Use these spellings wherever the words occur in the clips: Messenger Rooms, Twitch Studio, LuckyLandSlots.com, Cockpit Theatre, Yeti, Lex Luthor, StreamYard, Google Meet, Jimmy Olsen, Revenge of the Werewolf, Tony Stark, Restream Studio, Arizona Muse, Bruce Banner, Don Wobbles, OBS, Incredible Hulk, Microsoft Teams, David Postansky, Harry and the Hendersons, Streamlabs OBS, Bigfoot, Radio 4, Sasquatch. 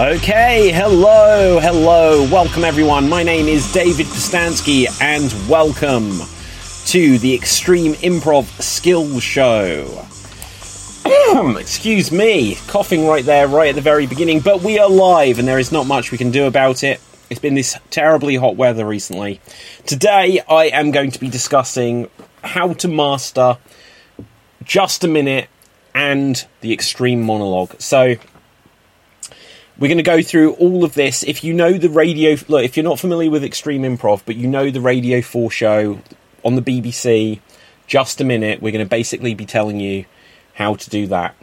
Okay, hello, welcome everyone. My name is David Postansky and welcome to the Extreme Improv Skills Show. Excuse me, coughing right there, right at the very beginning, but we are live and there is not much we can do about it. It's been this terribly hot weather recently. Today I am going to be discussing how to master Just a Minute and the Extreme Monologue. So we're going to go through all of this. If you know the radio... Look, if you're not familiar with Extreme Improv, but you know the Radio 4 show on the BBC, Just a Minute, we're going to basically be telling you how to do that.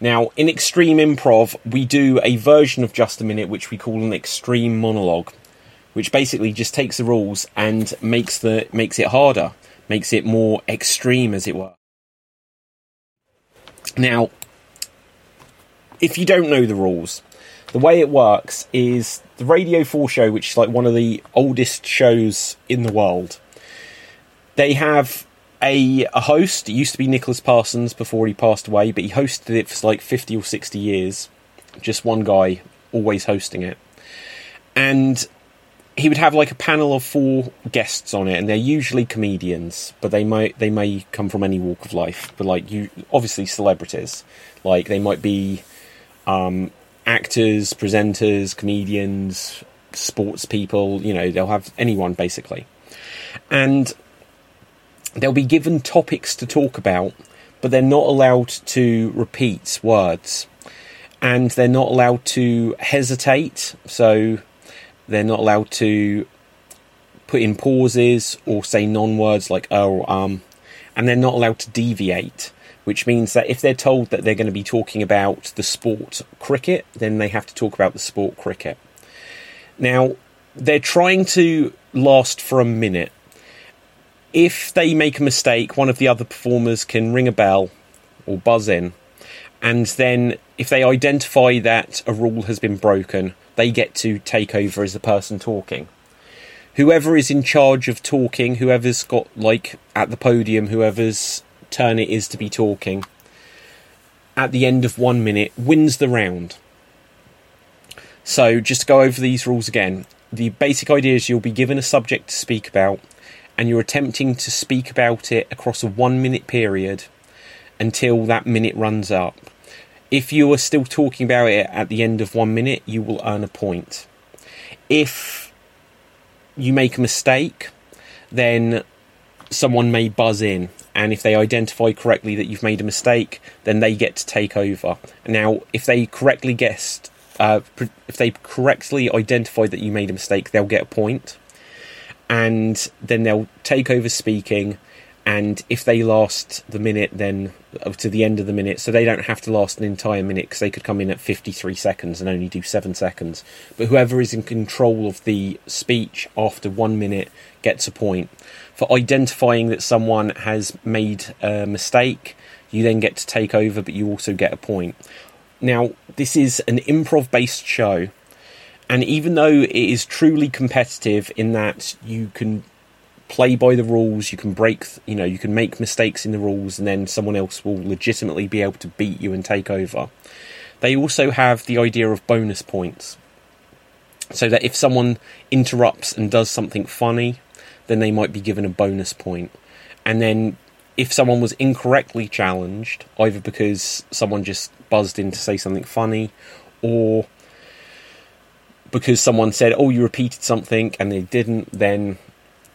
Now, in Extreme Improv, we do a version of Just a Minute, which we call an Extreme Monologue, which basically just takes the rules and makes it harder, makes it more extreme, as it were. Now, if you don't know the rules... The way it works is the Radio 4 show, which is like one of the oldest shows in the world. They have a host. It used to be Nicholas Parsons before he passed away, but he hosted it for like 50 or 60 years. Just one guy always hosting it. And he would have like a panel of four guests on it, and they're usually comedians, but they may come from any walk of life. But like you, obviously celebrities. Like they might be... actors, presenters, comedians, sports people, you know, they'll have anyone basically. And they'll be given topics to talk about, but they're not allowed to repeat words. And they're not allowed to hesitate, so they're not allowed to put in pauses or say non-words like or and they're not allowed to deviate. Which means that if they're told that they're going to be talking about the sport cricket, then they have to talk about the sport cricket. Now, they're trying to last for a minute. If they make a mistake, one of the other performers can ring a bell or buzz in. And then if they identify that a rule has been broken, they get to take over as the person talking. Whoever is in charge of talking, whoever's got, like, at the podium, whoever's... turn it is to be talking at the end of 1 minute wins the round. So just to go over these rules again, the basic idea is you'll be given a subject to speak about and you're attempting to speak about it across a 1 minute period until that minute runs up. If you are still talking about it at the end of 1 minute, you will earn a point. If you make a mistake, then someone may buzz in. And if they identify correctly that you've made a mistake, then they get to take over. Now, if they correctly guessed, if they correctly identified that you made a mistake, they'll get a point. And then they'll take over speaking. And if they last the minute, then to the end of the minute, so they don't have to last an entire minute because they could come in at 53 seconds and only do 7 seconds. But whoever is in control of the speech after 1 minute gets a point. For identifying that someone has made a mistake, you then get to take over, but you also get a point. Now, this is an improv-based show, and even though it is truly competitive in that you can... play by the rules, you can break, you know, you can make mistakes in the rules and then someone else will legitimately be able to beat you and take over. They also have the idea of bonus points. so that if someone interrupts and does something funny, then they might be given a bonus point. And then if someone was incorrectly challenged, either because someone just buzzed in to say something funny, or because someone said, oh, you repeated something, and they didn't, then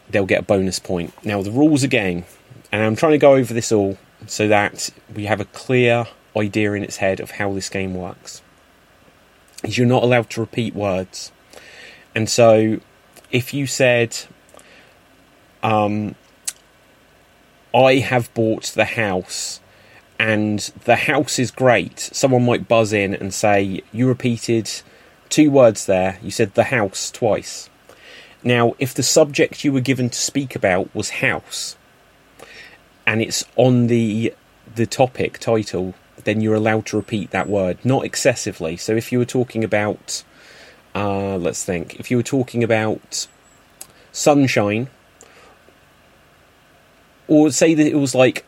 they'll get a bonus point. Now, the rules again, and I'm trying to go over this all so that we have a clear idea in its head of how this game works, is you're not allowed to repeat words. And so if you said, I have bought the house, and the house is great, someone might buzz in and say, you repeated two words there, you said the house twice. Now, if the subject you were given to speak about was house, and it's on the topic title, then you're allowed to repeat that word, not excessively. So if you were talking about, let's think, if you were talking about sunshine, or say that it was like,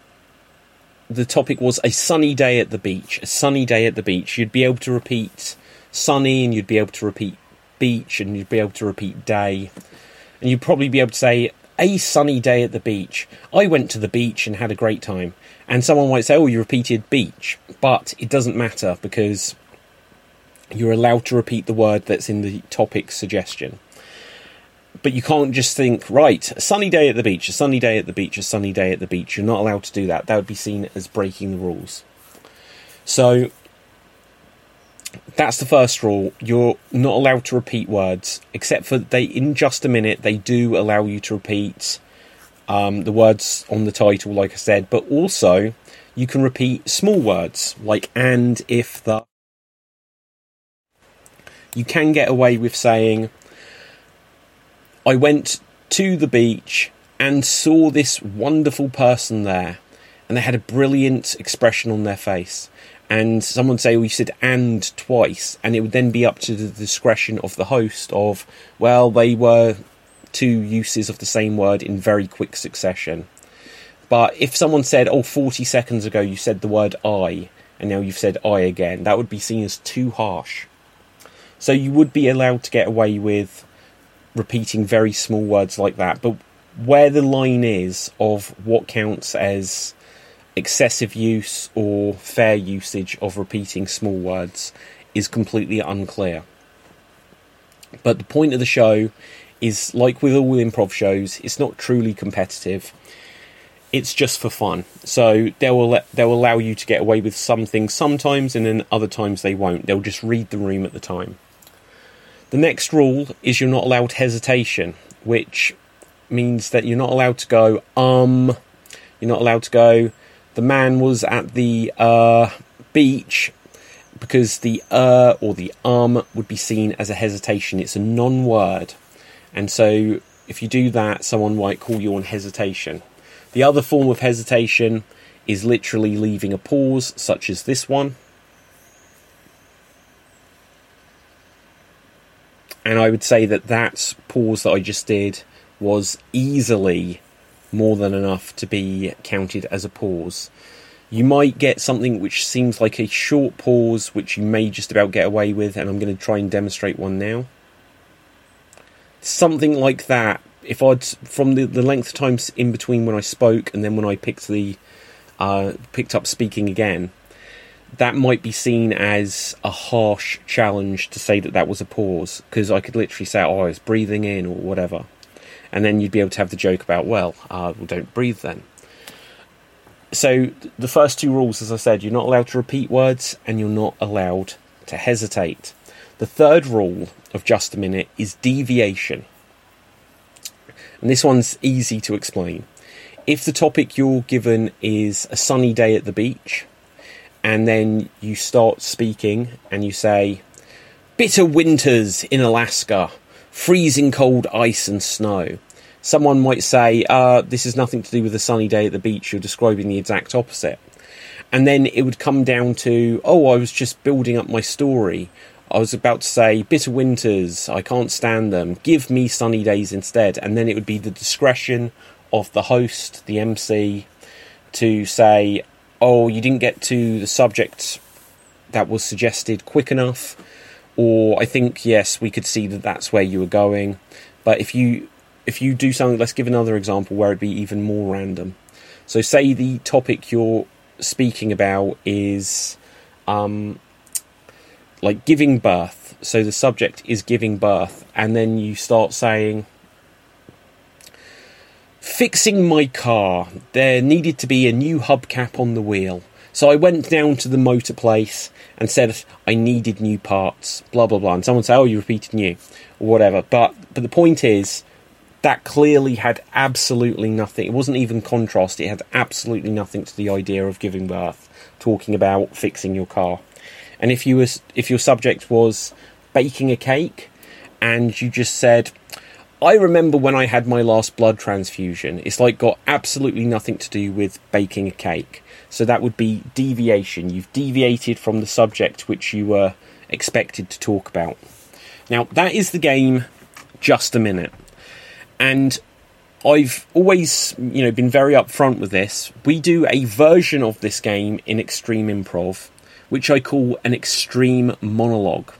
the topic was a sunny day at the beach, you'd be able to repeat sunny, and you'd be able to repeat beach, and you'd be able to repeat day, and you'd probably be able to say, a sunny day at the beach, I went to the beach and had a great time. And someone might say, oh, you repeated beach, but it doesn't matter because you're allowed to repeat the word that's in the topic suggestion. But you can't just think, right, a sunny day at the beach, a sunny day at the beach, a sunny day at the beach. You're not allowed to do that. That would be seen as breaking the rules. So that's the first rule. You're not allowed to repeat words, except for in just a minute, they do allow you to repeat the words on the title, like I said. But also, you can repeat small words, like and, if, the. You can get away with saying, I went to the beach and saw this wonderful person there, and they had a brilliant expression on their face. And someone would say, well, you said and twice, and it would then be up to the discretion of the host of, well, they were two uses of the same word in very quick succession. But if someone said, oh, 40 seconds ago you said the word I, and now you've said I again, that would be seen as too harsh. So you would be allowed to get away with repeating very small words like that. But where the line is of what counts as excessive use or fair usage of repeating small words is completely unclear. But the point of the show is, like with all improv shows, it's not truly competitive. It's just for fun. So they'll allow you to get away with some things sometimes, and then other times they won't. They'll just read the room at the time. The next rule is you're not allowed hesitation, which means that you're not allowed to go, you're not allowed to go, the man was at the beach, because the or the would be seen as a hesitation. It's a non-word. And so if you do that, someone might call you on hesitation. The other form of hesitation is literally leaving a pause, such as this one. And I would say that that pause that I just did was easily more than enough to be counted as a pause. You might get something which seems like a short pause, which you may just about get away with, and I'm going to try and demonstrate one now. Something like that, if I'd, from the length of time in between when I spoke and then when I picked up speaking again, that might be seen as a harsh challenge to say that that was a pause, because I could literally say, oh, I was breathing in or whatever. And then you'd be able to have the joke about, well, don't breathe then. So the first two rules, as I said, you're not allowed to repeat words and you're not allowed to hesitate. The third rule of just a minute is deviation. And this one's easy to explain. If the topic you're given is a sunny day at the beach, and then you start speaking and you say, bitter winters in Alaska, freezing cold ice and snow. Someone might say, this has nothing to do with a sunny day at the beach, you're describing the exact opposite. And then it would come down to, oh, I was just building up my story. I was about to say, bitter winters, I can't stand them, give me sunny days instead. And then it would be the discretion of the host, the MC, to say, oh, you didn't get to the subject that was suggested quick enough, Or I think, yes, we could see that that's where you were going. But if you do something, let's give another example where it'd be even more random. So say the topic you're speaking about is like giving birth. So the subject is giving birth. And then you start saying, fixing my car. There needed to be a new hubcap on the wheel. So I went down to the motor place and said, I needed new parts, blah, blah, blah. And someone said, oh, you repeated new, or whatever. But the point is, that clearly had absolutely nothing. It wasn't even contrast. It had absolutely nothing to the idea of giving birth, talking about fixing your car. And if your subject was baking a cake and you just said, I remember when I had my last blood transfusion, it's like got absolutely nothing to do with baking a cake. So that would be deviation. You've deviated from the subject which you were expected to talk about. Now, that is the game Just a Minute. And I've always, been very upfront with this. We do a version of this game in Extreme Improv, which I call an extreme monologue.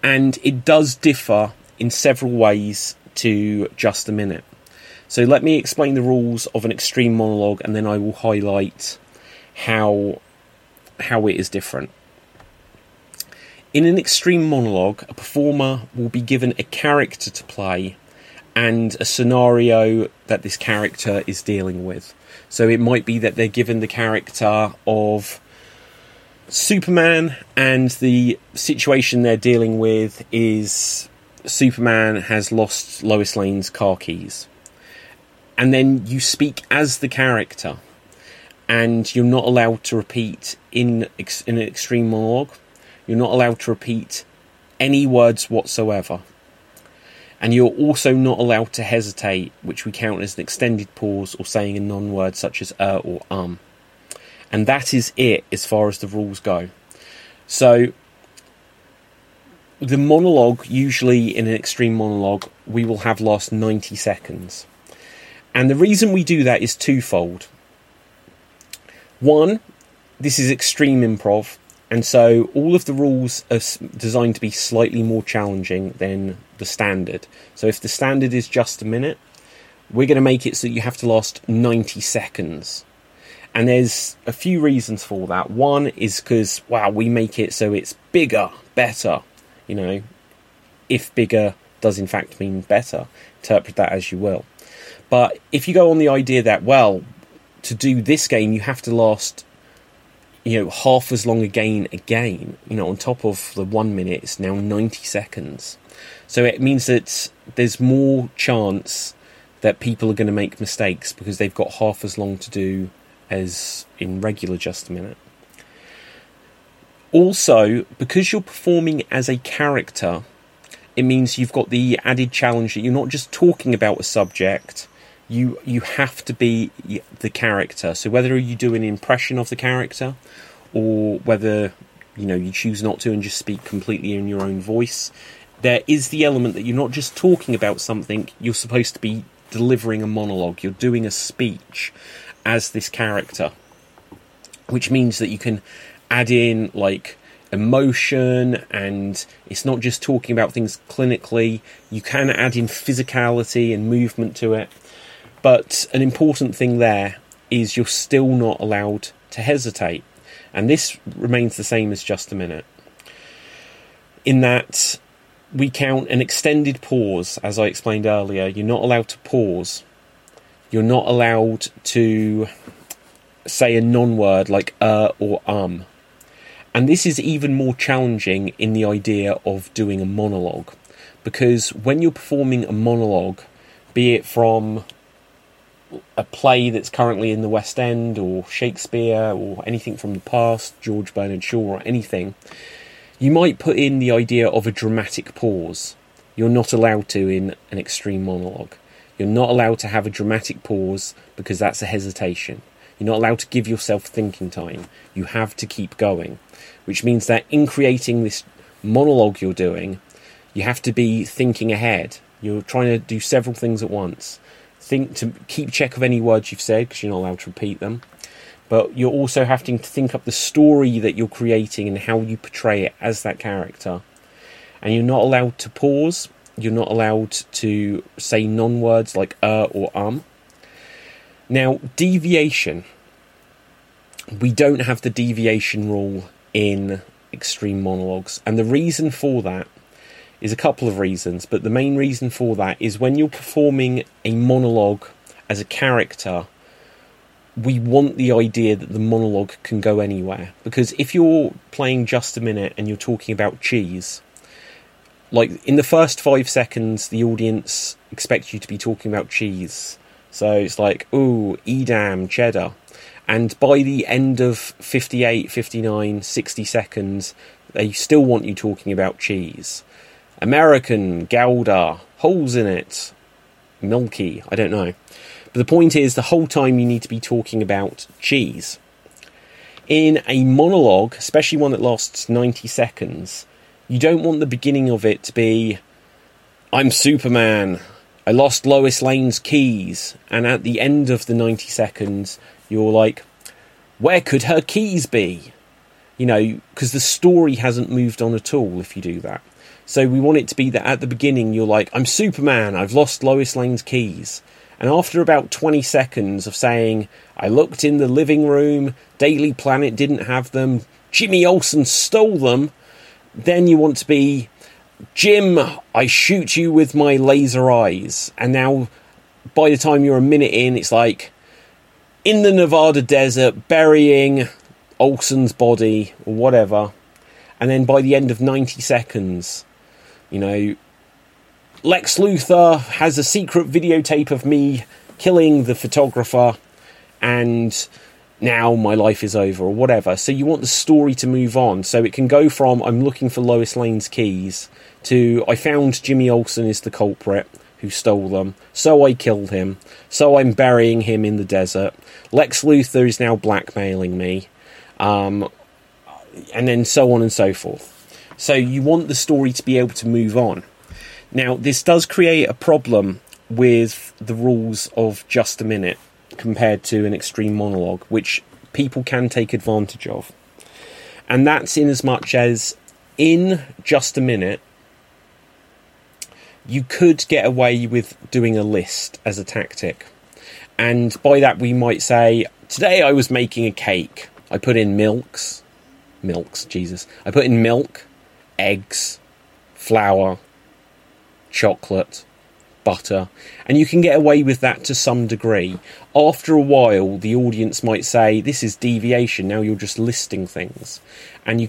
And it does differ in several ways to Just a Minute. So let me explain the rules of an extreme monologue, and then I will highlight how it is different. In an extreme monologue, a performer will be given a character to play and a scenario that this character is dealing with. So it might be that they're given the character of Superman, and the situation they're dealing with is Superman has lost Lois Lane's car keys. And then you speak as the character, and you're not allowed to repeat in an extreme monologue. You're not allowed to repeat any words whatsoever. And you're also not allowed to hesitate, which we count as an extended pause or saying a non-word such as or . And that is it as far as the rules go. So the monologue, usually in an extreme monologue, we will have last 90 seconds. And the reason we do that is twofold. One, this is extreme improv, and so all of the rules are designed to be slightly more challenging than the standard. So if the standard is just a minute, we're going to make it so you have to last 90 seconds. And there's a few reasons for that. One is because, we make it so it's bigger, better. If bigger does in fact mean better, interpret that as you will. But if you go on the idea that, to do this game, you have to last, half as long again, on top of the 1 minute, it's now 90 seconds. So it means that there's more chance that people are going to make mistakes because they've got half as long to do as in regular Just a Minute. Also, because you're performing as a character, it means you've got the added challenge that you're not just talking about a subject. You have to be the character. So whether you do an impression of the character or whether, you choose not to and just speak completely in your own voice, there is the element that you're not just talking about something, you're supposed to be delivering a monologue. You're doing a speech as this character, which means that you can add in, emotion, and it's not just talking about things clinically. You can add in physicality and movement to it. But an important thing there is you're still not allowed to hesitate. And this remains the same as Just a Minute, in that we count an extended pause, as I explained earlier. You're not allowed to pause. You're not allowed to say a non-word like or . And this is even more challenging in the idea of doing a monologue. Because when you're performing a monologue, be it from a play that's currently in the West End or Shakespeare or anything from the past, George Bernard Shaw or anything, you might put in the idea of a dramatic pause. You're not allowed to in an extreme monologue. You're not allowed to have a dramatic pause because that's a hesitation. You're not allowed to give yourself thinking time. You have to keep going, which means that in creating this monologue you're doing, you have to be thinking ahead. You're trying to do several things at once. Think to keep check of any words you've said because you're not allowed to repeat them. But you're also having to think up the story that you're creating and how you portray it as that character. and you're not allowed to pause. You're not allowed to say non-words like or. Now, deviation. We don't have the deviation rule in extreme monologues. And the reason for that is a couple of reasons. But the main reason for that is when you're performing a monologue as a character, we want the idea that the monologue can go anywhere. Because if you're playing Just a Minute and you're talking about cheese, like in the first 5 seconds, the audience expects you to be talking about cheese. So it's like, ooh, Edam, cheddar. And by the end of 58, 59, 60 seconds, they still want you talking about cheese. American, Gouda, holes in it, milky, I don't know. But the point is, the whole time you need to be talking about cheese. In a monologue, especially one that lasts 90 seconds, you don't want the beginning of it to be, I'm Superman, I lost Lois Lane's keys. And at the end of the 90 seconds, you're like, where could her keys be? You know, because the story hasn't moved on at all if you do that. So we want it to be that at the beginning, you're like, I'm Superman, I've lost Lois Lane's keys. And after about 20 seconds of saying, I looked in the living room, Daily Planet didn't have them, Jimmy Olsen stole them, then you want to be, Jim, I shoot you with my laser eyes. And now, by the time you're a minute in, it's like, in the Nevada desert, burying Olsen's body, or whatever. And then by the end of 90 seconds, you know, Lex Luthor has a secret videotape of me killing the photographer, and now my life is over, or whatever. So you want the story to move on. So it can go from, I'm looking for Lois Lane's keys, to, I found Jimmy Olsen is the culprit who stole them, so I killed him, so I'm burying him in the desert. Lex Luthor is now blackmailing me, and then so on and so forth. So you want the story to be able to move on. Now, this does create a problem with the rules of Just a Minute compared to an extreme monologue, which people can take advantage of. And that's in as much as in Just a Minute, you could get away with doing a list as a tactic. And by that, we might say, today I was making a cake. I put in milk, eggs, flour, chocolate, butter, and you can get away with that to some degree. After a while, the audience might say, this is deviation, now you're just listing things. And you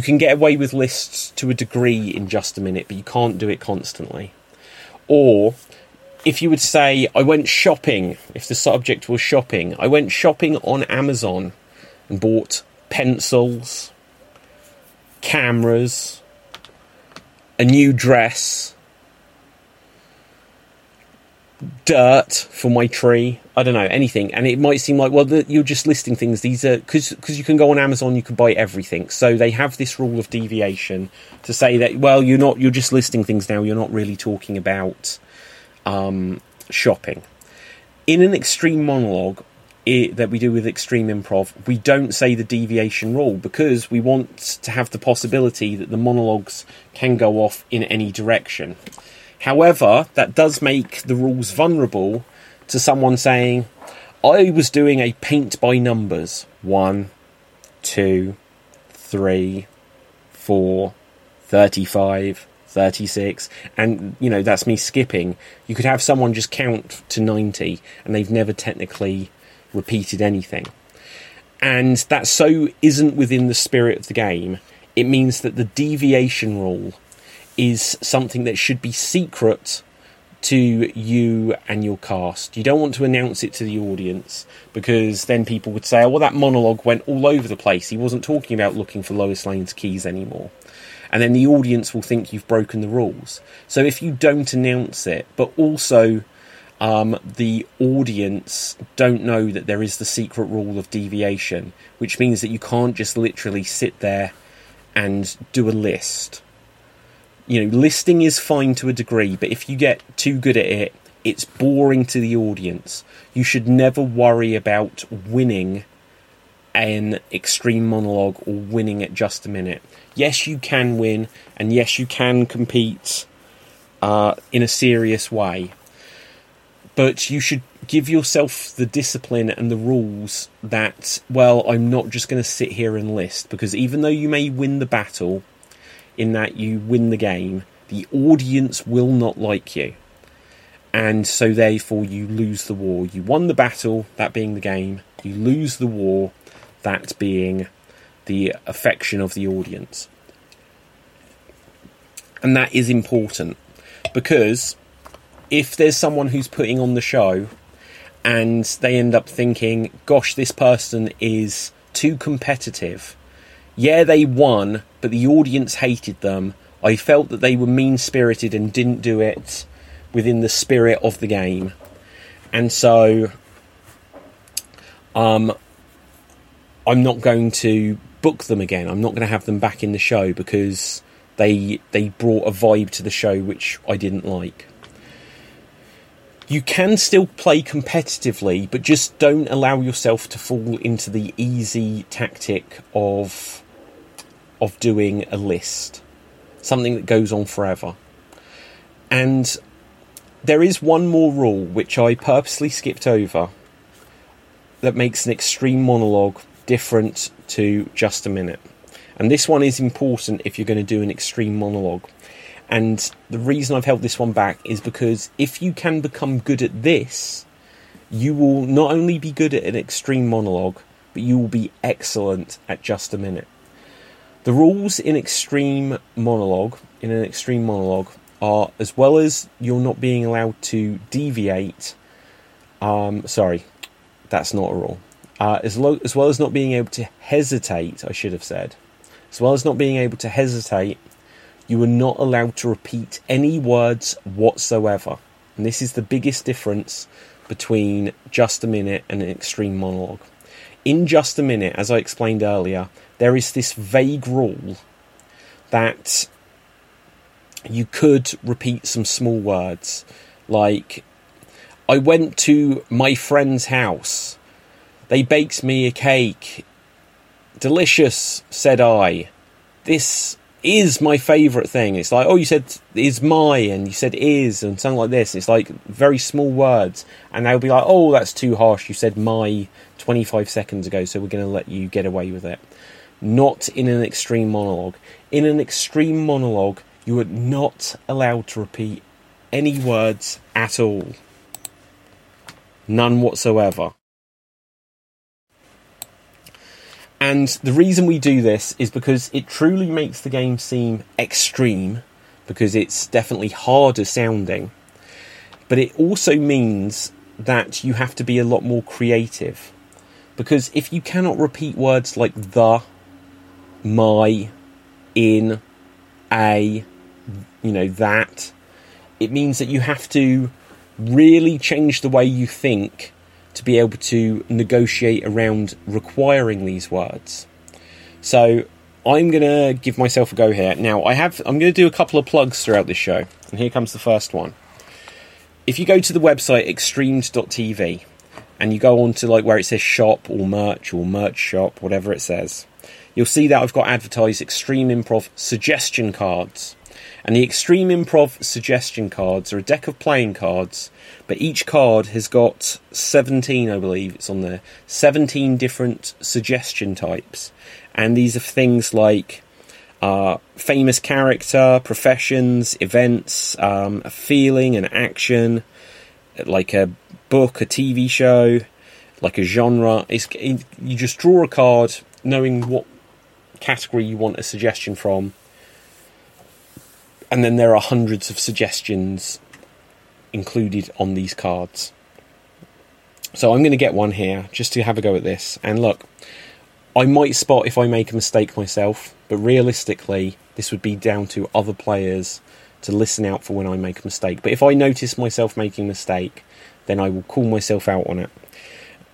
can get away with lists to a degree in Just a Minute, but you can't do it constantly. Or if you would say, I went shopping, if the subject was shopping, I went shopping on Amazon and bought pencils, cameras, a new dress, dirt for my tree, I don't know, anything. And it might seem like, well, you're just listing things. These are, because you can go on Amazon, you can buy everything. So they have this rule of deviation to say that, well, you're just listing things now, you're not really talking about shopping. In an extreme monologue that we do with extreme improv, we don't say the deviation rule because we want to have the possibility that the monologues can go off in any direction. However, that does make the rules vulnerable to someone saying, I was doing a paint by numbers. 1, 2, 3, 4, 35, 36, and, you know, that's me skipping. You could have someone just count to 90 and they've never technically repeated anything, and that so isn't within the spirit of the game. It means that the deviation rule is something that should be secret to you and your cast. You don't want to announce it to the audience, because then people would say, oh, well, that monologue went all over the place, he wasn't talking about looking for Lois Lane's keys anymore. And then the audience will think you've broken the rules. So if you don't announce it, but also the audience don't know that there is the secret rule of deviation, which means that you can't just literally sit there and do a list. You know, listing is fine to a degree, but if you get too good at it, it's boring to the audience. You should never worry about winning an extreme monologue or winning at Just a Minute. yes, you can win, and yes, you can compete in a serious way. But you should give yourself the discipline and the rules that, well, I'm not just going to sit here and list, because even though you may win the battle, in that you win the game, the audience will not like you. And so therefore you lose the war. You won the battle, that being the game. You lose the war, that being the affection of the audience. And that is important, because if there's someone who's putting on the show and they end up thinking, gosh, this person is too competitive. Yeah, they won, but the audience hated them. I felt that they were mean-spirited and didn't do it within the spirit of the game. And so I'm not going to book them again. I'm not going to have them back in the show because they brought a vibe to the show which I didn't like. You can still play competitively, but just don't allow yourself to fall into the easy tactic of doing a list. Something that goes on forever. And there is one more rule, which I purposely skipped over, that makes an extreme monologue different to just a minute. And this one is important if you're going to do an extreme monologue. And the reason I've held this one back is because if you can become good at this, you will not only be good at an extreme monologue, but you will be excellent at just a minute. The rules in an extreme monologue, are, as well as you're not being allowed to deviate, that's not a rule. As well as not being able to hesitate, I should have said. As well as not being able to hesitate, you are not allowed to repeat any words whatsoever. And this is the biggest difference between just a minute and an extreme monologue. In just a minute, as I explained earlier, there is this vague rule that you could repeat some small words like, I went to my friend's house. They baked me a cake. Delicious, said I. This is my favourite thing. It's like, oh, you said is my, and you said is, and something like this. It's like very small words. And they'll be like, oh, that's too harsh. You said my 25 seconds ago, so we're going to let you get away with it. Not in an extreme monologue. In an extreme monologue, you are not allowed to repeat any words at all. None whatsoever. And the reason we do this is because it truly makes the game seem extreme, because it's definitely harder sounding. But it also means that you have to be a lot more creative. Because if you cannot repeat words like the, my, in, a, that, it means that you have to really change the way you think to be able to negotiate around requiring these words. So I'm going to give myself a go here. Now, I'm going to do a couple of plugs throughout this show, and here comes the first one. If you go to the website extremes.tv, and you go on to where it says shop or merch shop, whatever it says, you'll see that I've got advertised Extreme Improv suggestion cards. And the Extreme Improv suggestion cards are a deck of playing cards, but each card has got 17, I believe it's on there, 17 different suggestion types. And these are things like famous character, professions, events, a feeling, an action, like a book, a TV show, like a genre. You just draw a card knowing what category you want a suggestion from. And then there are hundreds of suggestions included on these cards. So I'm going to get one here just to have a go at this. And look, I might spot if I make a mistake myself, but realistically, this would be down to other players to listen out for when I make a mistake. But if I notice myself making a mistake, then I will call myself out on it.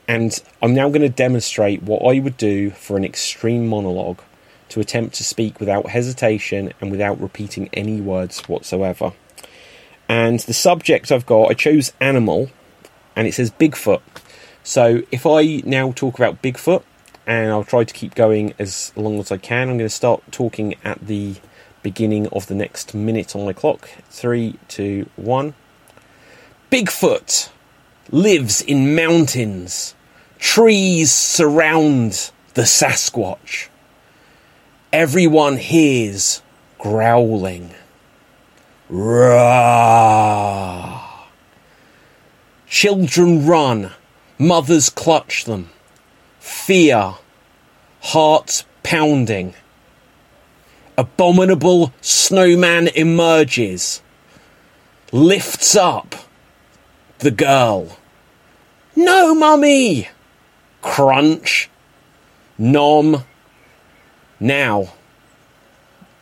And I'm now going to demonstrate what I would do for an extreme monologue, to attempt to speak without hesitation and without repeating any words whatsoever. And the subject I've got, I chose animal, and it says Bigfoot. So if I now talk about Bigfoot and I'll try to keep going as long as I can. I'm going to start talking at the beginning of the next minute on my clock. 3, 2, 1. Bigfoot lives in mountains. Trees surround the Sasquatch. Everyone hears growling. Roar! Children run. Mothers clutch them. Fear. Heart pounding. Abominable snowman emerges. Lifts up the girl. No, mummy! Crunch. Nom. Now.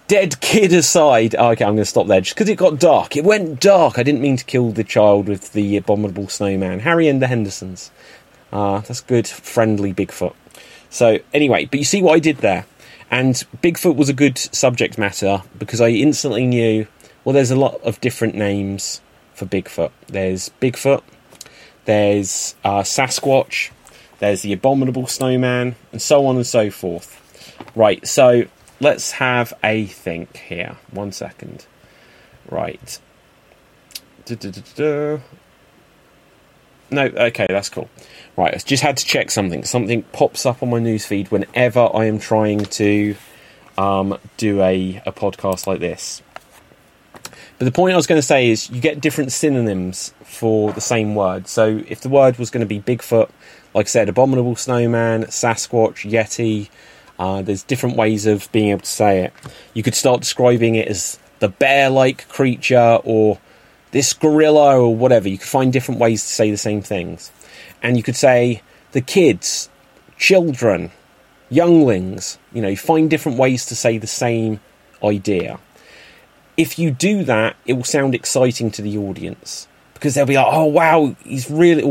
Dead kid aside. Oh, okay, I'm going to stop there. Just because it got dark. It went dark. I didn't mean to kill the child with the abominable snowman. Harry and the Hendersons. That's good, friendly Bigfoot. So, anyway, but you see what I did there. And Bigfoot was a good subject matter because I instantly knew, well, there's a lot of different names for Bigfoot. There's Bigfoot. There's Sasquatch. There's the abominable snowman. And so on and so forth. Right, so... let's have a think here. 1 second. Right. No, okay, that's cool. Right, I just had to check something. Something pops up on my newsfeed whenever I am trying to do a podcast like this. But the point I was going to say is you get different synonyms for the same word. So if the word was going to be Bigfoot, like I said, abominable snowman, Sasquatch, Yeti... there's different ways of being able to say it. You could start describing it as the bear-like creature or this gorilla or whatever. You could find different ways to say the same things. And you could say the kids, children, younglings. You know, find different ways to say the same idea. If you do that, it will sound exciting to the audience because they'll be like, oh, wow, he's really...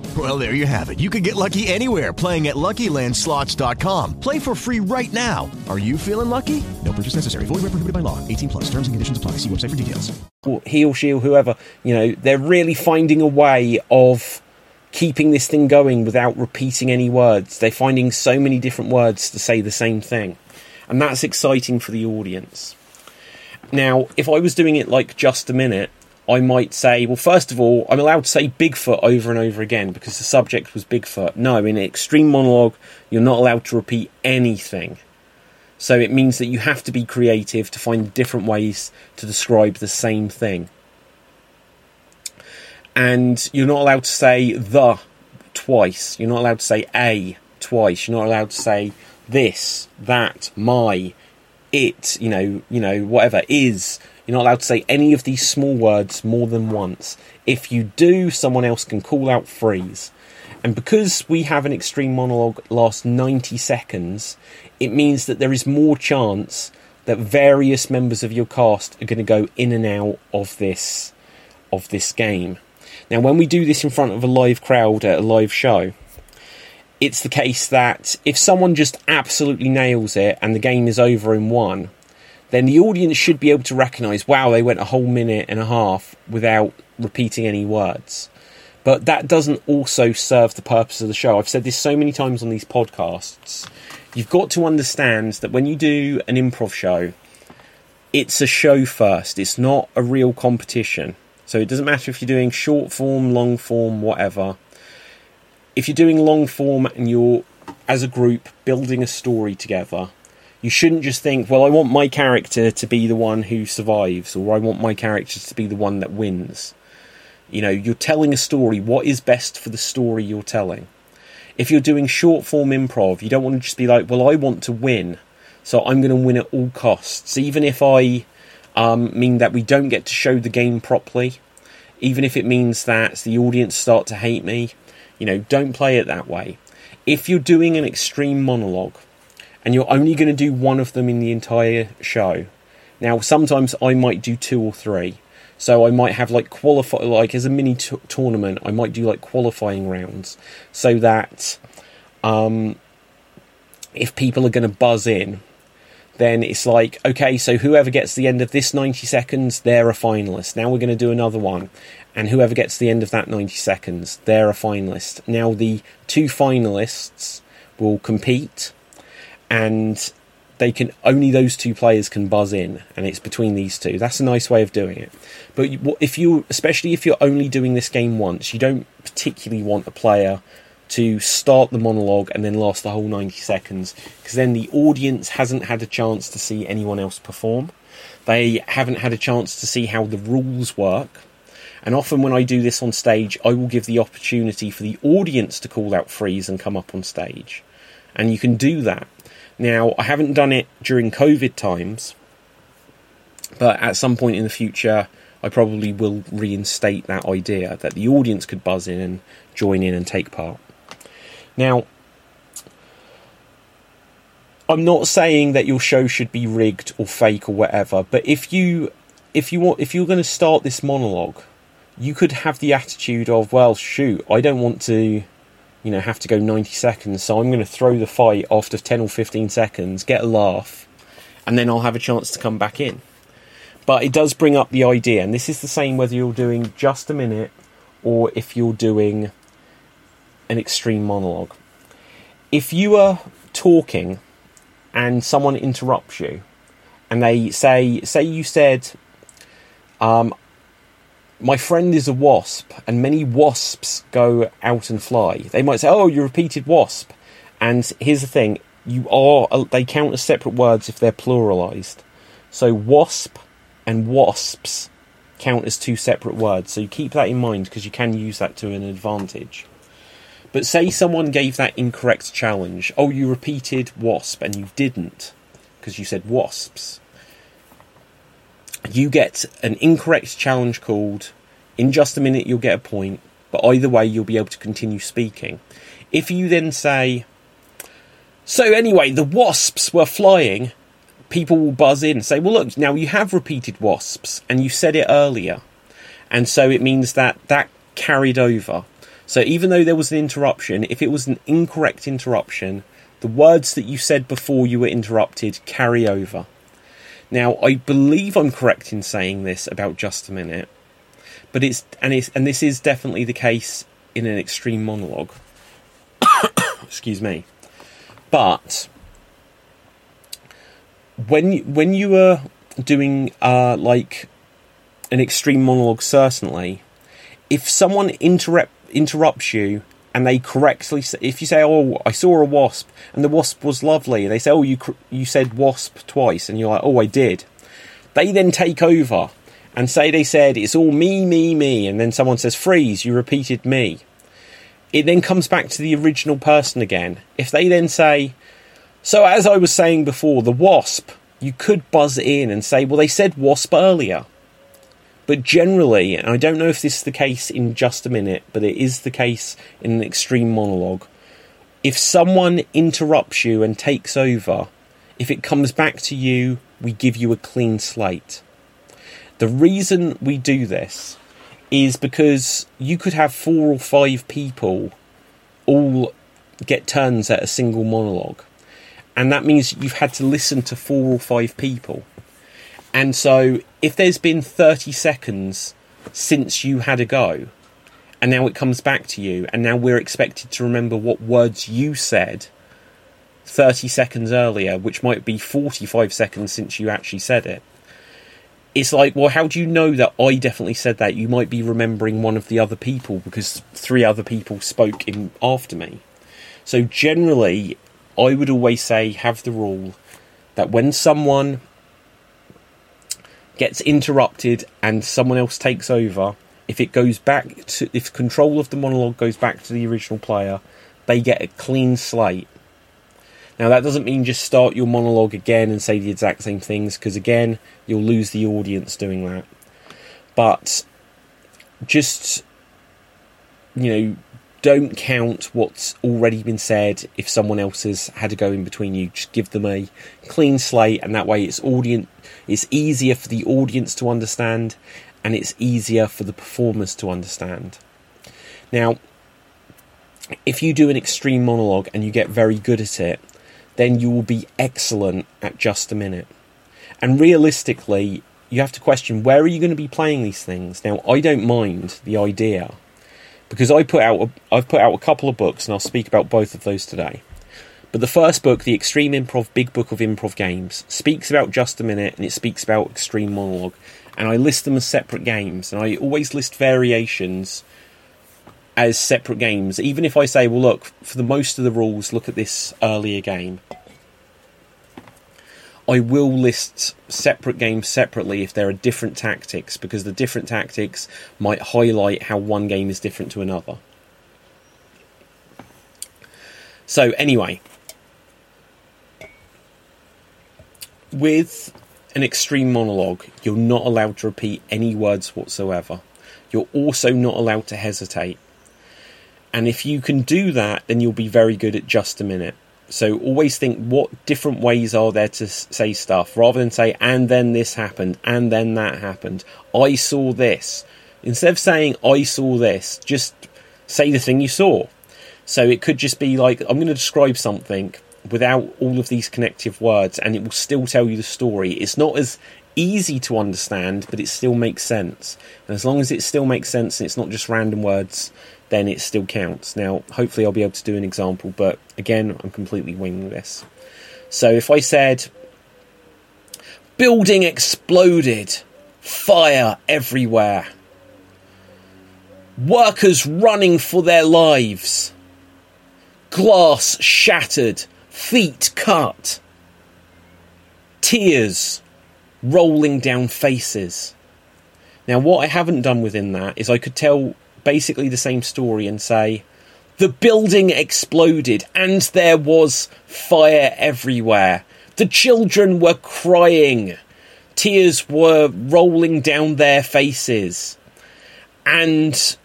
Well, there you have it. You can get lucky anywhere, playing at LuckyLandSlots.com. Play for free right now. Are you feeling lucky? No purchase necessary. Void where prohibited by law. 18 plus. Terms and conditions apply. See website for details. Or he or she or whoever, you know, they're really finding a way of keeping this thing going without repeating any words. They're finding so many different words to say the same thing. And that's exciting for the audience. Now, if I was doing it like just a minute, I might say, well, first of all, I'm allowed to say Bigfoot over and over again because the subject was Bigfoot. No, in an extreme monologue, you're not allowed to repeat anything. So it means that you have to be creative to find different ways to describe the same thing. And you're not allowed to say the twice. You're not allowed to say a twice. You're not allowed to say this, that, my, it, you know, whatever, is. You're not allowed to say any of these small words more than once. If you do, someone else can call out freeze. And because we have an extreme monologue last 90 seconds, it means that there is more chance that various members of your cast are going to go in and out of this game. Now, when we do this in front of a live crowd at a live show, it's the case that if someone just absolutely nails it and the game is over in one, then the audience should be able to recognise, wow, they went a whole minute and a half without repeating any words. But that doesn't also serve the purpose of the show. I've said this so many times on these podcasts. You've got to understand that when you do an improv show, it's a show first. It's not a real competition. So it doesn't matter if you're doing short form, long form, whatever. If you're doing long form and you're, as a group, building a story together, you shouldn't just think, well, I want my character to be the one who survives, or I want my character to be the one that wins. You know, you're telling a story. What is best for the story you're telling? If you're doing short-form improv, you don't want to just be like, well, I want to win, so I'm going to win at all costs. Even if I mean that we don't get to show the game properly, even if it means that the audience start to hate me, you know, don't play it that way. If you're doing an extreme monologue, and you're only going to do one of them in the entire show, now sometimes I might do two or three, So I might have as a mini tournament, I might do qualifying rounds so that if people are going to buzz in, then it's okay, so whoever gets the end of this 90 seconds, they're a finalist. Now we're going to do another one. And whoever gets the end of that 90 seconds, they're a finalist. Now the two finalists will compete, and only those two players can buzz in, and it's between these two. That's a nice way of doing it. But especially if you're only doing this game once, you don't particularly want a player to start the monologue and then last the whole 90 seconds, because then the audience hasn't had a chance to see anyone else perform. They haven't had a chance to see how the rules work. And often when I do this on stage, I will give the opportunity for the audience to call out freeze and come up on stage. And you can do that. Now, I haven't done it during COVID times, but at some point in the future, I probably will reinstate that idea that the audience could buzz in and join in and take part. Now, I'm not saying that your show should be rigged or fake or whatever, but if you're going to start this monologue, you could have the attitude of, well, shoot, I don't want to, have to go 90 seconds, so I'm going to throw the fight after 10 or 15 seconds, get a laugh, and then I'll have a chance to come back in. But it does bring up the idea, and this is the same whether you're doing just a minute or if you're doing an extreme monologue. If you are talking and someone interrupts you, and they say you said, my friend is a wasp, and many wasps go out and fly. They might say, oh, you repeated wasp. And here's the thing, they count as separate words if they're pluralised. So wasp and wasps count as two separate words. So you keep that in mind, because you can use that to an advantage. But say someone gave that incorrect challenge. Oh, you repeated wasp, and you didn't, because you said wasps. You get an incorrect challenge called. In just a minute, you'll get a point, but either way, you'll be able to continue speaking. If you then say, so anyway, the wasps were flying, people will buzz in and say, well, look, now you have repeated wasps, and you said it earlier. And so it means that carried over. So even though there was an interruption, if it was an incorrect interruption, the words that you said before you were interrupted carry over. Now, I believe I'm correct in saying this about just a minute, but this is definitely the case in an extreme monologue. Excuse me. But when you are doing an extreme monologue, certainly, if someone interrupts you and they correctly say, if you say, oh, I saw a wasp, and the wasp was lovely, and they say, oh, you said wasp twice, and you're like, oh, I did. They then take over, and say they said, it's all me, me, me, and then someone says, freeze, you repeated me. It then comes back to the original person again. If they then say, so as I was saying before, the wasp, you could buzz in and say, well, they said wasp earlier. But generally, and I don't know if this is the case in just a minute, but it is the case in an extreme monologue, if someone interrupts you and takes over, if it comes back to you, we give you a clean slate. The reason we do this is because you could have 4 or 5 people all get turns at a single monologue. And that means you've had to listen to 4 or 5 people. And so if there's been 30 seconds since you had a go, and now it comes back to you, and now we're expected to remember what words you said 30 seconds earlier, which might be 45 seconds since you actually said it. It's well, how do you know that I definitely said that? You might be remembering one of the other people, because 3 other people spoke in after me. So generally, I would always say, have the rule that when someone gets interrupted and someone else takes over, if control of the monologue goes back to the original player, they get a clean slate. Now, that doesn't mean just start your monologue again and say the exact same things, because again, you'll lose the audience doing that. But just, don't count what's already been said if someone else has had a go in between you. Just give them a clean slate, and that way it's easier for the audience to understand, and it's easier for the performers to understand. Now, if you do an extreme monologue and you get very good at it, then you will be excellent at just a minute. And realistically, you have to question, where are you going to be playing these things? Now, I don't mind the idea, because I've put out a couple of books, and I'll speak about both of those today. But the first book, The Extreme Improv Big Book of Improv Games, speaks about just a minute, and it speaks about extreme monologue. And I list them as separate games, and I always list variations as separate games, even if I say, well, look, for the most of the rules, look at this earlier game. I will list separate games separately if there are different tactics, because the different tactics might highlight how one game is different to another. So anyway, with an extreme monologue, you're not allowed to repeat any words whatsoever. You're also not allowed to hesitate. And if you can do that, then you'll be very good at just a minute. So always think, what different ways are there to say stuff, rather than say, and then this happened, and then that happened, I saw this. Instead of saying, I saw this, just say the thing you saw. So it could just be like, I'm going to describe something without all of these connective words, and it will still tell you the story. It's not as easy to understand, but it still makes sense. And as long as it still makes sense and it's not just random words, then it still counts. Now, hopefully I'll be able to do an example, but again, I'm completely winging this. So if I said, building exploded, fire everywhere, workers running for their lives, glass shattered, feet cut, tears rolling down faces. Now, what I haven't done within that is I could tell basically the same story and say, the building exploded and there was fire everywhere. The children were crying. Tears were rolling down their faces. And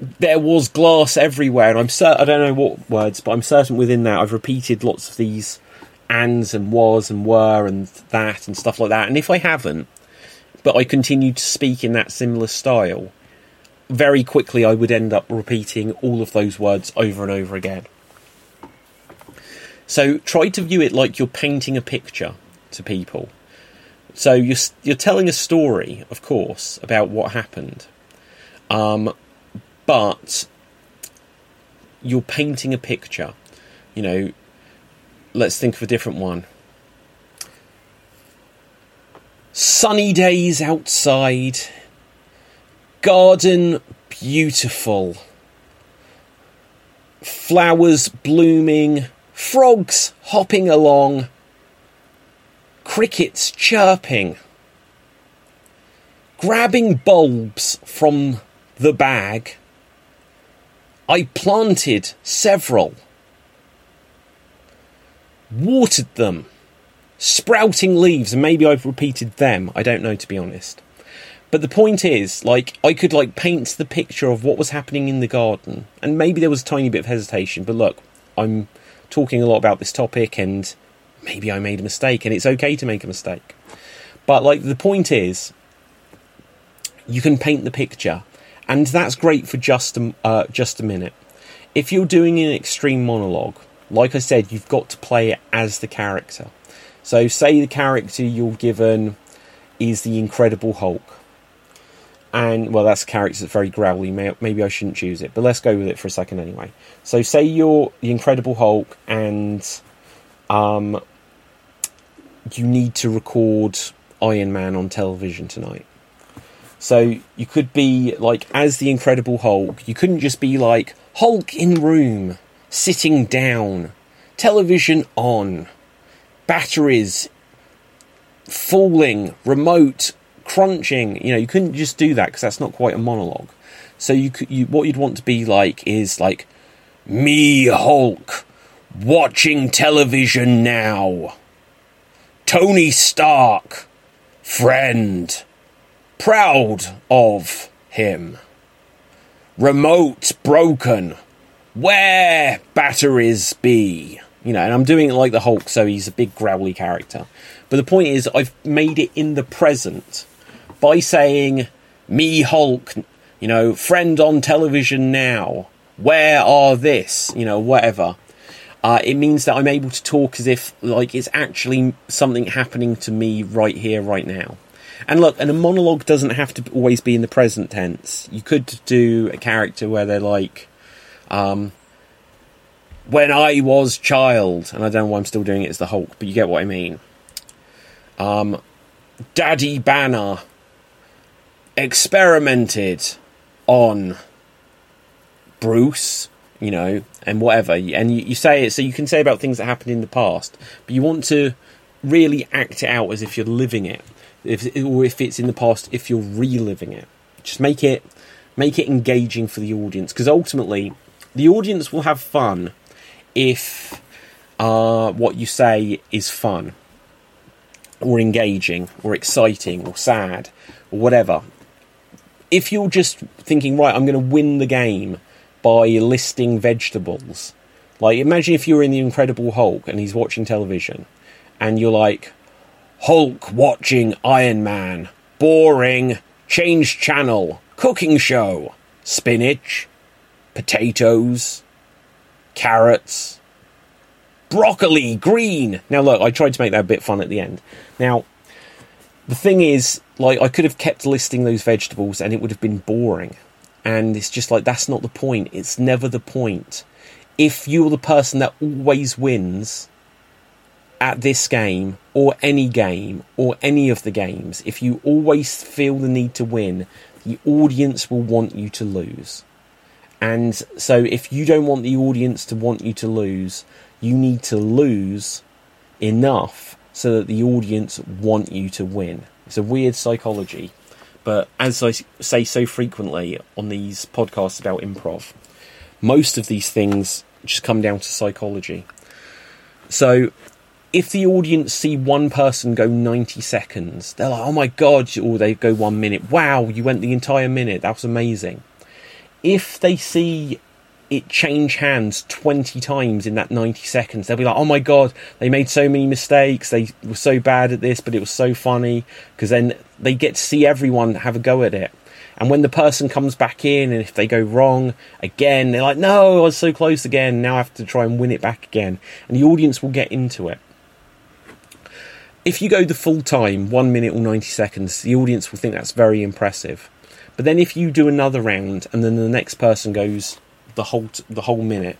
there was glass everywhere. And I don't know what words, but I'm certain within that I've repeated lots of these ands and was and were and that and stuff like that. And if I haven't, but I continue to speak in that similar style, very quickly I would end up repeating all of those words over and over again. So try to view it like you're painting a picture to people. So you're telling a story, of course, about what happened, but you're painting a picture. You know, let's think of a different one. Sunny days outside. Garden beautiful. Flowers blooming. Frogs hopping along. Crickets chirping. Grabbing bulbs from the bag. I planted several. Watered them, sprouting leaves, and maybe I've repeated them, I don't know, to be honest. But the point is, like, I could, like, paint the picture of what was happening in the garden, and maybe there was a tiny bit of hesitation, but look, I'm talking a lot about this topic, and maybe I made a mistake, and it's okay to make a mistake. But, like, the point is, you can paint the picture, and that's great for just a minute. If you're doing an extreme monologue, like I said, you've got to play it as the character. So say the character you're given is the Incredible Hulk. And, well, that's a character that's very growly. Maybe I shouldn't choose it, but let's go with it for a second anyway. So say you're the Incredible Hulk and you need to record Iron Man on television tonight. So you could be, like, as the Incredible Hulk, you couldn't just be like, Hulk in room, sitting down, television on, batteries falling, remote crunching. You know, you couldn't just do that because that's not quite a monologue. So what you'd want to be like is like, me Hulk, watching television now. Tony Stark, friend, proud of him. Remote broken. Where batteries be, you know, and I'm doing it like the Hulk, so he's a big growly character. But the point is, I've made it in the present, by saying, "Me Hulk, you know, friend on television now, where are this?" You know, whatever. It means that I'm able to talk as if, like, it's actually something happening to me right here, right now. And look, and a monologue doesn't have to always be in the present tense. You could do a character where they're like, when I was child, and I don't know why I'm still doing it as the Hulk, but you get what I mean. Daddy Banner experimented on Bruce, you know, and whatever. And you say it, so you can say about things that happened in the past, but you want to really act it out as if you're living it. If it's in the past, if you're reliving it, just make it engaging for the audience, because ultimately the audience will have fun if what you say is fun or engaging or exciting or sad or whatever. If you're just thinking, right, I'm going to win the game by listing vegetables, like, imagine if you were in the Incredible Hulk and he's watching television and you're like, Hulk watching Iron Man. Boring. Change channel. Cooking show. Spinach. Potatoes. Carrots. Broccoli. Green. Now, look, I tried to make that a bit fun at the end. Now, the thing is, like, I could have kept listing those vegetables and it would have been boring. And it's just like, that's not the point. It's never the point. If you're the person that always wins at this game, or any of the games, if you always feel the need to win, the audience will want you to lose. And so if you don't want the audience to want you to lose, you need to lose enough so that the audience want you to win. It's a weird psychology, but as I say so frequently on these podcasts about improv, most of these things just come down to psychology. So if the audience see one person go 90 seconds, they're like, oh my God, or they go 1 minute. Wow, you went the entire minute. That was amazing. If they see it change hands 20 times in that 90 seconds, they'll be like, oh my God, they made so many mistakes. They were so bad at this, but it was so funny. Because then they get to see everyone have a go at it. And when the person comes back in, and if they go wrong again, they're like, no, I was so close again. Now I have to try and win it back again. And the audience will get into it. If you go the full time, 1 minute or 90 seconds, the audience will think that's very impressive. But then if you do another round and then the next person goes the whole minute,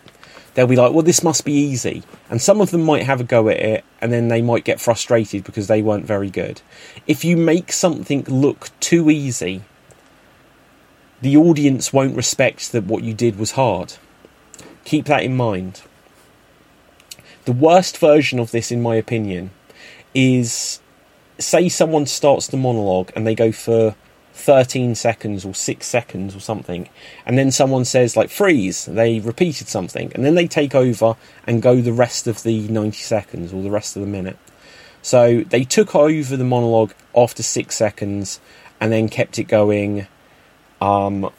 they'll be like, well, this must be easy. And some of them might have a go at it, and then they might get frustrated because they weren't very good. If you make something look too easy, the audience won't respect that what you did was hard. Keep that in mind. The worst version of this, in my opinion, is, say someone starts the monologue and they go for 13 seconds or 6 seconds or something, and then someone says, like, freeze, they repeated something, and then they take over and go the rest of the 90 seconds or the rest of the minute. So they took over the monologue after 6 seconds and then kept it going 87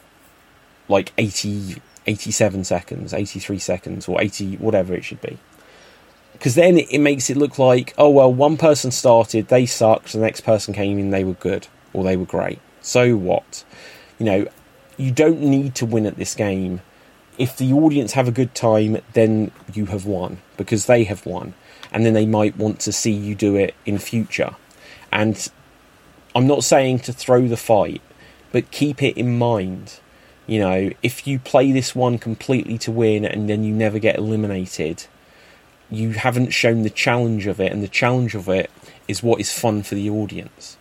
seconds, 83 seconds, or 80, whatever it should be. Because then it makes it look like, oh, well, one person started, they sucked, the next person came in, they were good, or they were great. So what? You know, you don't need to win at this game. If the audience have a good time, then you have won, because they have won. And then they might want to see you do it in future. And I'm not saying to throw the fight, but keep it in mind. You know, if you play this one completely to win and then you never get eliminated, you haven't shown the challenge of it, and the challenge of it is what is fun for the audience.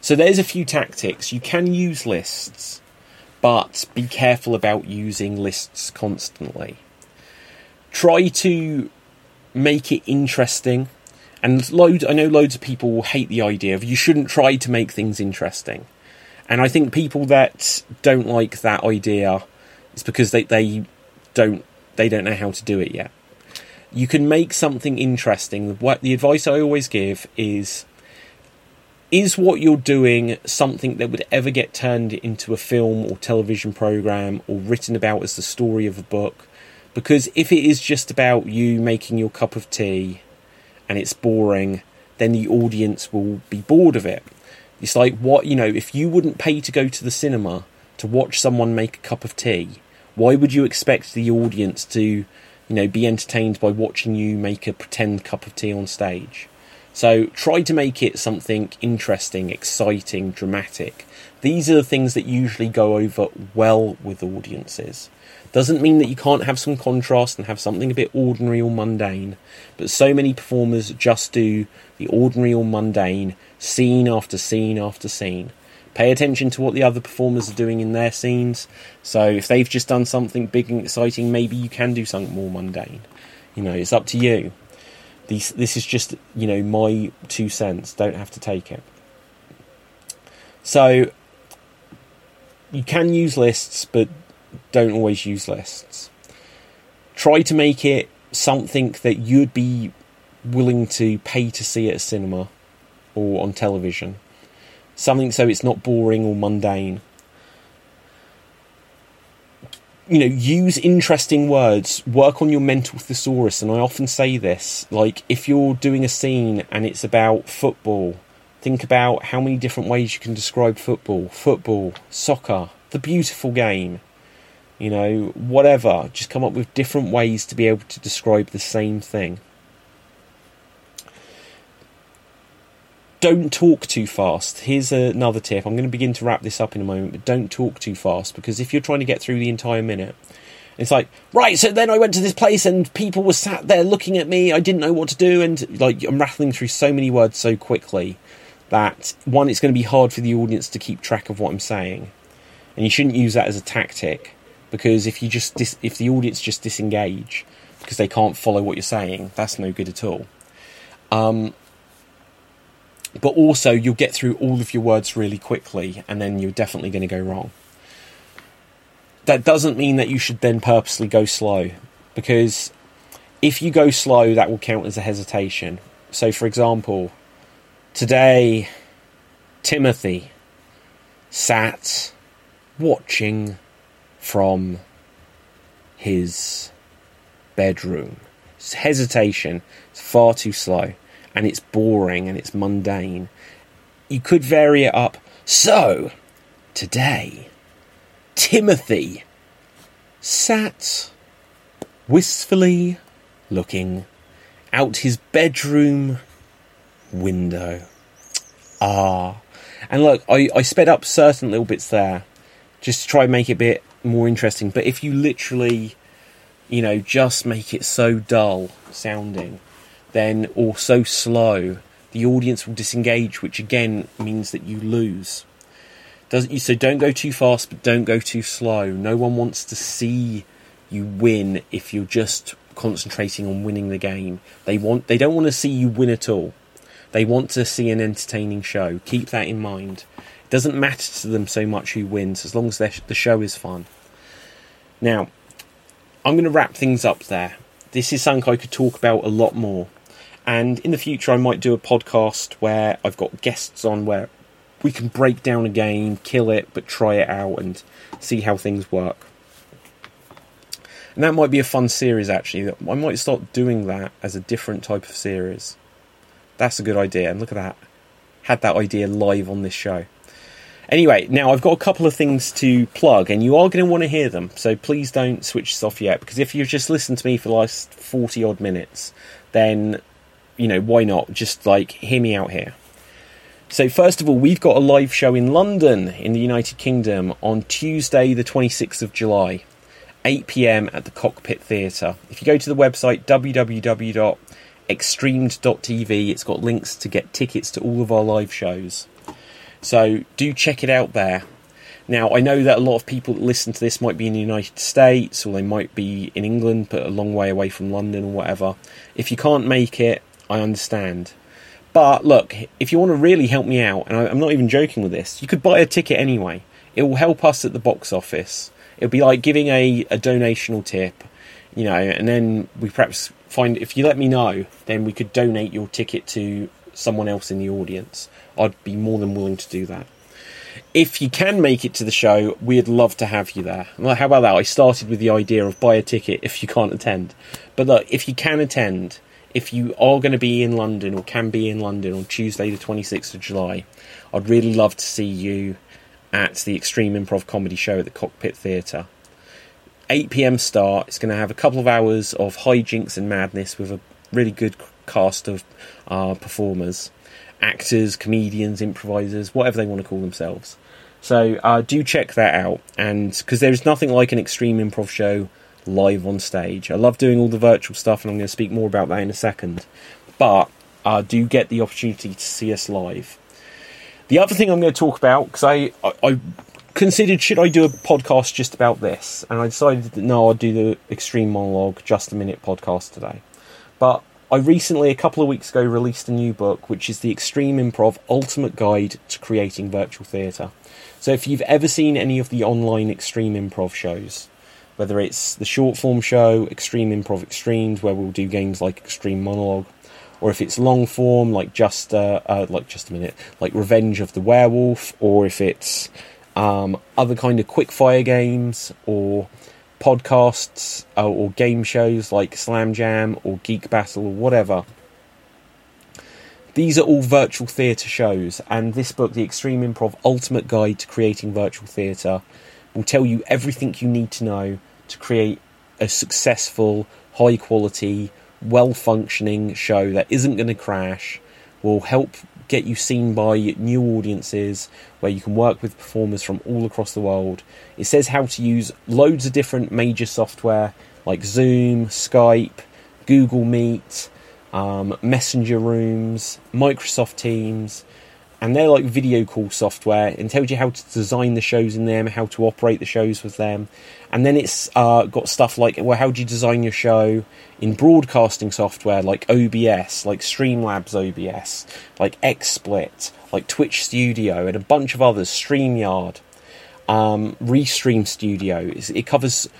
So there's a few tactics. You can use lists, but be careful about using lists constantly. Try to make it interesting. And I know loads of people will hate the idea of, you shouldn't try to make things interesting. And I think people that don't like that idea, it's because they don't know how to do it yet. You can make something interesting. The advice I always give is what you're doing something that would ever get turned into a film or television program or written about as the story of a book? Because if it is just about you making your cup of tea and it's boring, then the audience will be bored of it. It's like, what, you know, if you wouldn't pay to go to the cinema to watch someone make a cup of tea, why would you expect the audience to, you know, be entertained by watching you make a pretend cup of tea on stage? So try to make it something interesting, exciting, dramatic. These are the things that usually go over well with audiences. Doesn't mean that you can't have some contrast and have something a bit ordinary or mundane, but so many performers just do the ordinary or mundane, scene after scene after scene. Pay attention to what the other performers are doing in their scenes. So if they've just done something big and exciting, maybe you can do something more mundane. You know, it's up to you. This is just, you know, my 2 cents. Don't have to take it. So you can use lists, but don't always use lists. Try to make it something that you'd be willing to pay to see at a cinema or on television. Something so it's not boring or mundane. You know, use interesting words. Work on your mental thesaurus. And I often say this, like, if you're doing a scene and it's about football, think about how many different ways you can describe football. Football, soccer, the beautiful game, you know, whatever. Just come up with different ways to be able to describe the same thing. Don't talk too fast. Here's another tip. I'm going to begin to wrap this up in a moment, but don't talk too fast, because if you're trying to get through the entire minute, it's like, right, so then I went to this place and people were sat there looking at me. I didn't know what to do. And like, I'm rattling through so many words so quickly that, one, it's going to be hard for the audience to keep track of what I'm saying. And you shouldn't use that as a tactic, because if you just if the audience just disengage because they can't follow what you're saying, that's no good at all. But also, you'll get through all of your words really quickly, and then you're definitely going to go wrong. That doesn't mean that you should then purposely go slow, because if you go slow, that will count as a hesitation. So, for example, today, Timothy sat watching from his bedroom. It's hesitation. It's far too slow. And it's boring and it's mundane. You could vary it up. So, today, Timothy sat wistfully looking out his bedroom window. And look, I sped up certain little bits there just to try and make it a bit more interesting. But if you literally, you know, just make it so dull sounding, then, or so slow, the audience will disengage, which again means that you lose. So don't go too fast, but don't go too slow. No one wants to see you win if you're just concentrating on winning the game. They don't want to see you win at all. They want to see an entertaining show. Keep that in mind. It doesn't matter to them so much who wins, as long as the show is fun. Now, I'm going to wrap things up there. This is something I could talk about a lot more. And in the future, I might do a podcast where I've got guests on where we can break down a game, kill it, but try it out and see how things work. And that might be a fun series, actually. I might start doing that as a different type of series. That's a good idea. And look at that. Had that idea live on this show. Anyway, now I've got a couple of things to plug, and you are going to want to hear them, so please don't switch this off yet, because if you've just listened to me for the last 40-odd minutes, then, you know, why not? Just, like, hear me out here. So, first of all, we've got a live show in London, in the United Kingdom, on Tuesday, the 26th of July, 8 p.m. at the Cockpit Theatre. If you go to the website, www.extremed.tv, it's got links to get tickets to all of our live shows. So do check it out there. Now, I know that a lot of people that listen to this might be in the United States, or they might be in England, but a long way away from London or whatever. If you can't make it, I understand. But look, if you want to really help me out, and I'm not even joking with this, you could buy a ticket anyway. It will help us at the box office. It'll be like giving a donational tip, you know, and then we perhaps find, if you let me know, then we could donate your ticket to someone else in the audience. I'd be more than willing to do that. If you can make it to the show, we'd love to have you there. Well, how about that? I started with the idea of buy a ticket if you can't attend. But look, if you can attend, if you are going to be in London or can be in London on Tuesday the 26th of July, I'd really love to see you at the Extreme Improv Comedy Show at the Cockpit Theatre. 8 p.m. start. It's going to have a couple of hours of hijinks and madness with a really good cast of performers, actors, comedians, improvisers, whatever they want to call themselves. So do check that out, and because there's nothing like an Extreme Improv show live on stage. I love doing all the virtual stuff, and I'm going to speak more about that in a second. But do get the opportunity to see us live. The other thing I'm going to talk about, because I considered, should I do a podcast just about this? And I decided that no, I'll do the Extreme Monologue Just a Minute podcast today. But I recently, a couple of weeks ago, released a new book, which is the Extreme Improv Ultimate Guide to Creating Virtual Theatre. So if you've ever seen any of the online Extreme Improv shows, whether it's the short form show, Extreme Improv Extremes, where we'll do games like Extreme Monologue, or if it's long form, like Revenge of the Werewolf, or if it's other kind of quickfire games, or podcasts, or game shows like Slam Jam, or Geek Battle, or whatever. These are all virtual theatre shows, and this book, The Extreme Improv Ultimate Guide to Creating Virtual Theatre, will tell you everything you need to know to create a successful, high-quality, well-functioning show that isn't going to crash, will help get you seen by new audiences, where you can work with performers from all across the world. It says how to use loads of different major software like Zoom, Skype, Google Meet, Messenger Rooms, Microsoft Teams, and they're like video call software, and tells you how to design the shows in them, how to operate the shows with them. And then it's got stuff like, well, how do you design your show in broadcasting software like OBS, like Streamlabs OBS, like XSplit, like Twitch Studio, and a bunch of others, StreamYard, Restream Studio. It covers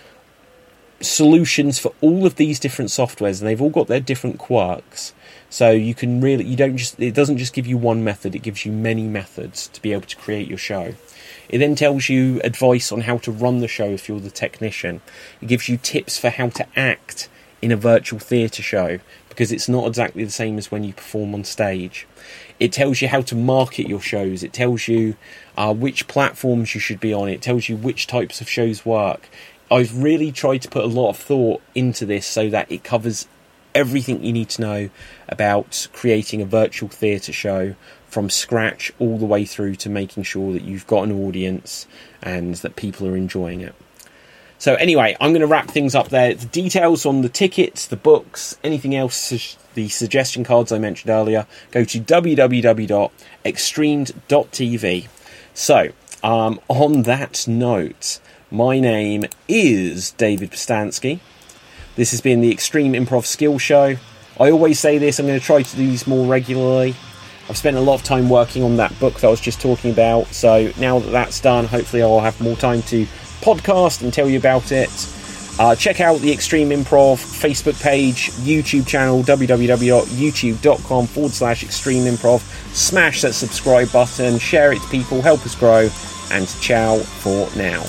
solutions for all of these different softwares, and they've all got their different quirks. So it doesn't just give you one method, it gives you many methods to be able to create your show. It then tells you advice on how to run the show if you're the technician. It gives you tips for how to act in a virtual theatre show, because it's not exactly the same as when you perform on stage. It tells you how to market your shows. It tells you which platforms you should be on. It tells you which types of shows work. I've really tried to put a lot of thought into this so that it covers everything you need to know about creating a virtual theatre show from scratch all the way through to making sure that you've got an audience and that people are enjoying it. So anyway, I'm going to wrap things up there. The details on the tickets, the books, anything else, the suggestion cards I mentioned earlier, go to www.extremed.tv. So on that note, my name is David Postansky. This has been the Extreme Improv Skill Show. I always say this, I'm going to try to do these more regularly. I've spent a lot of time working on that book that I was just talking about, so now that that's done, hopefully I'll have more time to podcast and tell you about it. Check out the Extreme Improv Facebook page, YouTube channel, www.youtube.com/Extreme Improv. Smash that subscribe button, share it to people, help us grow, and ciao for now.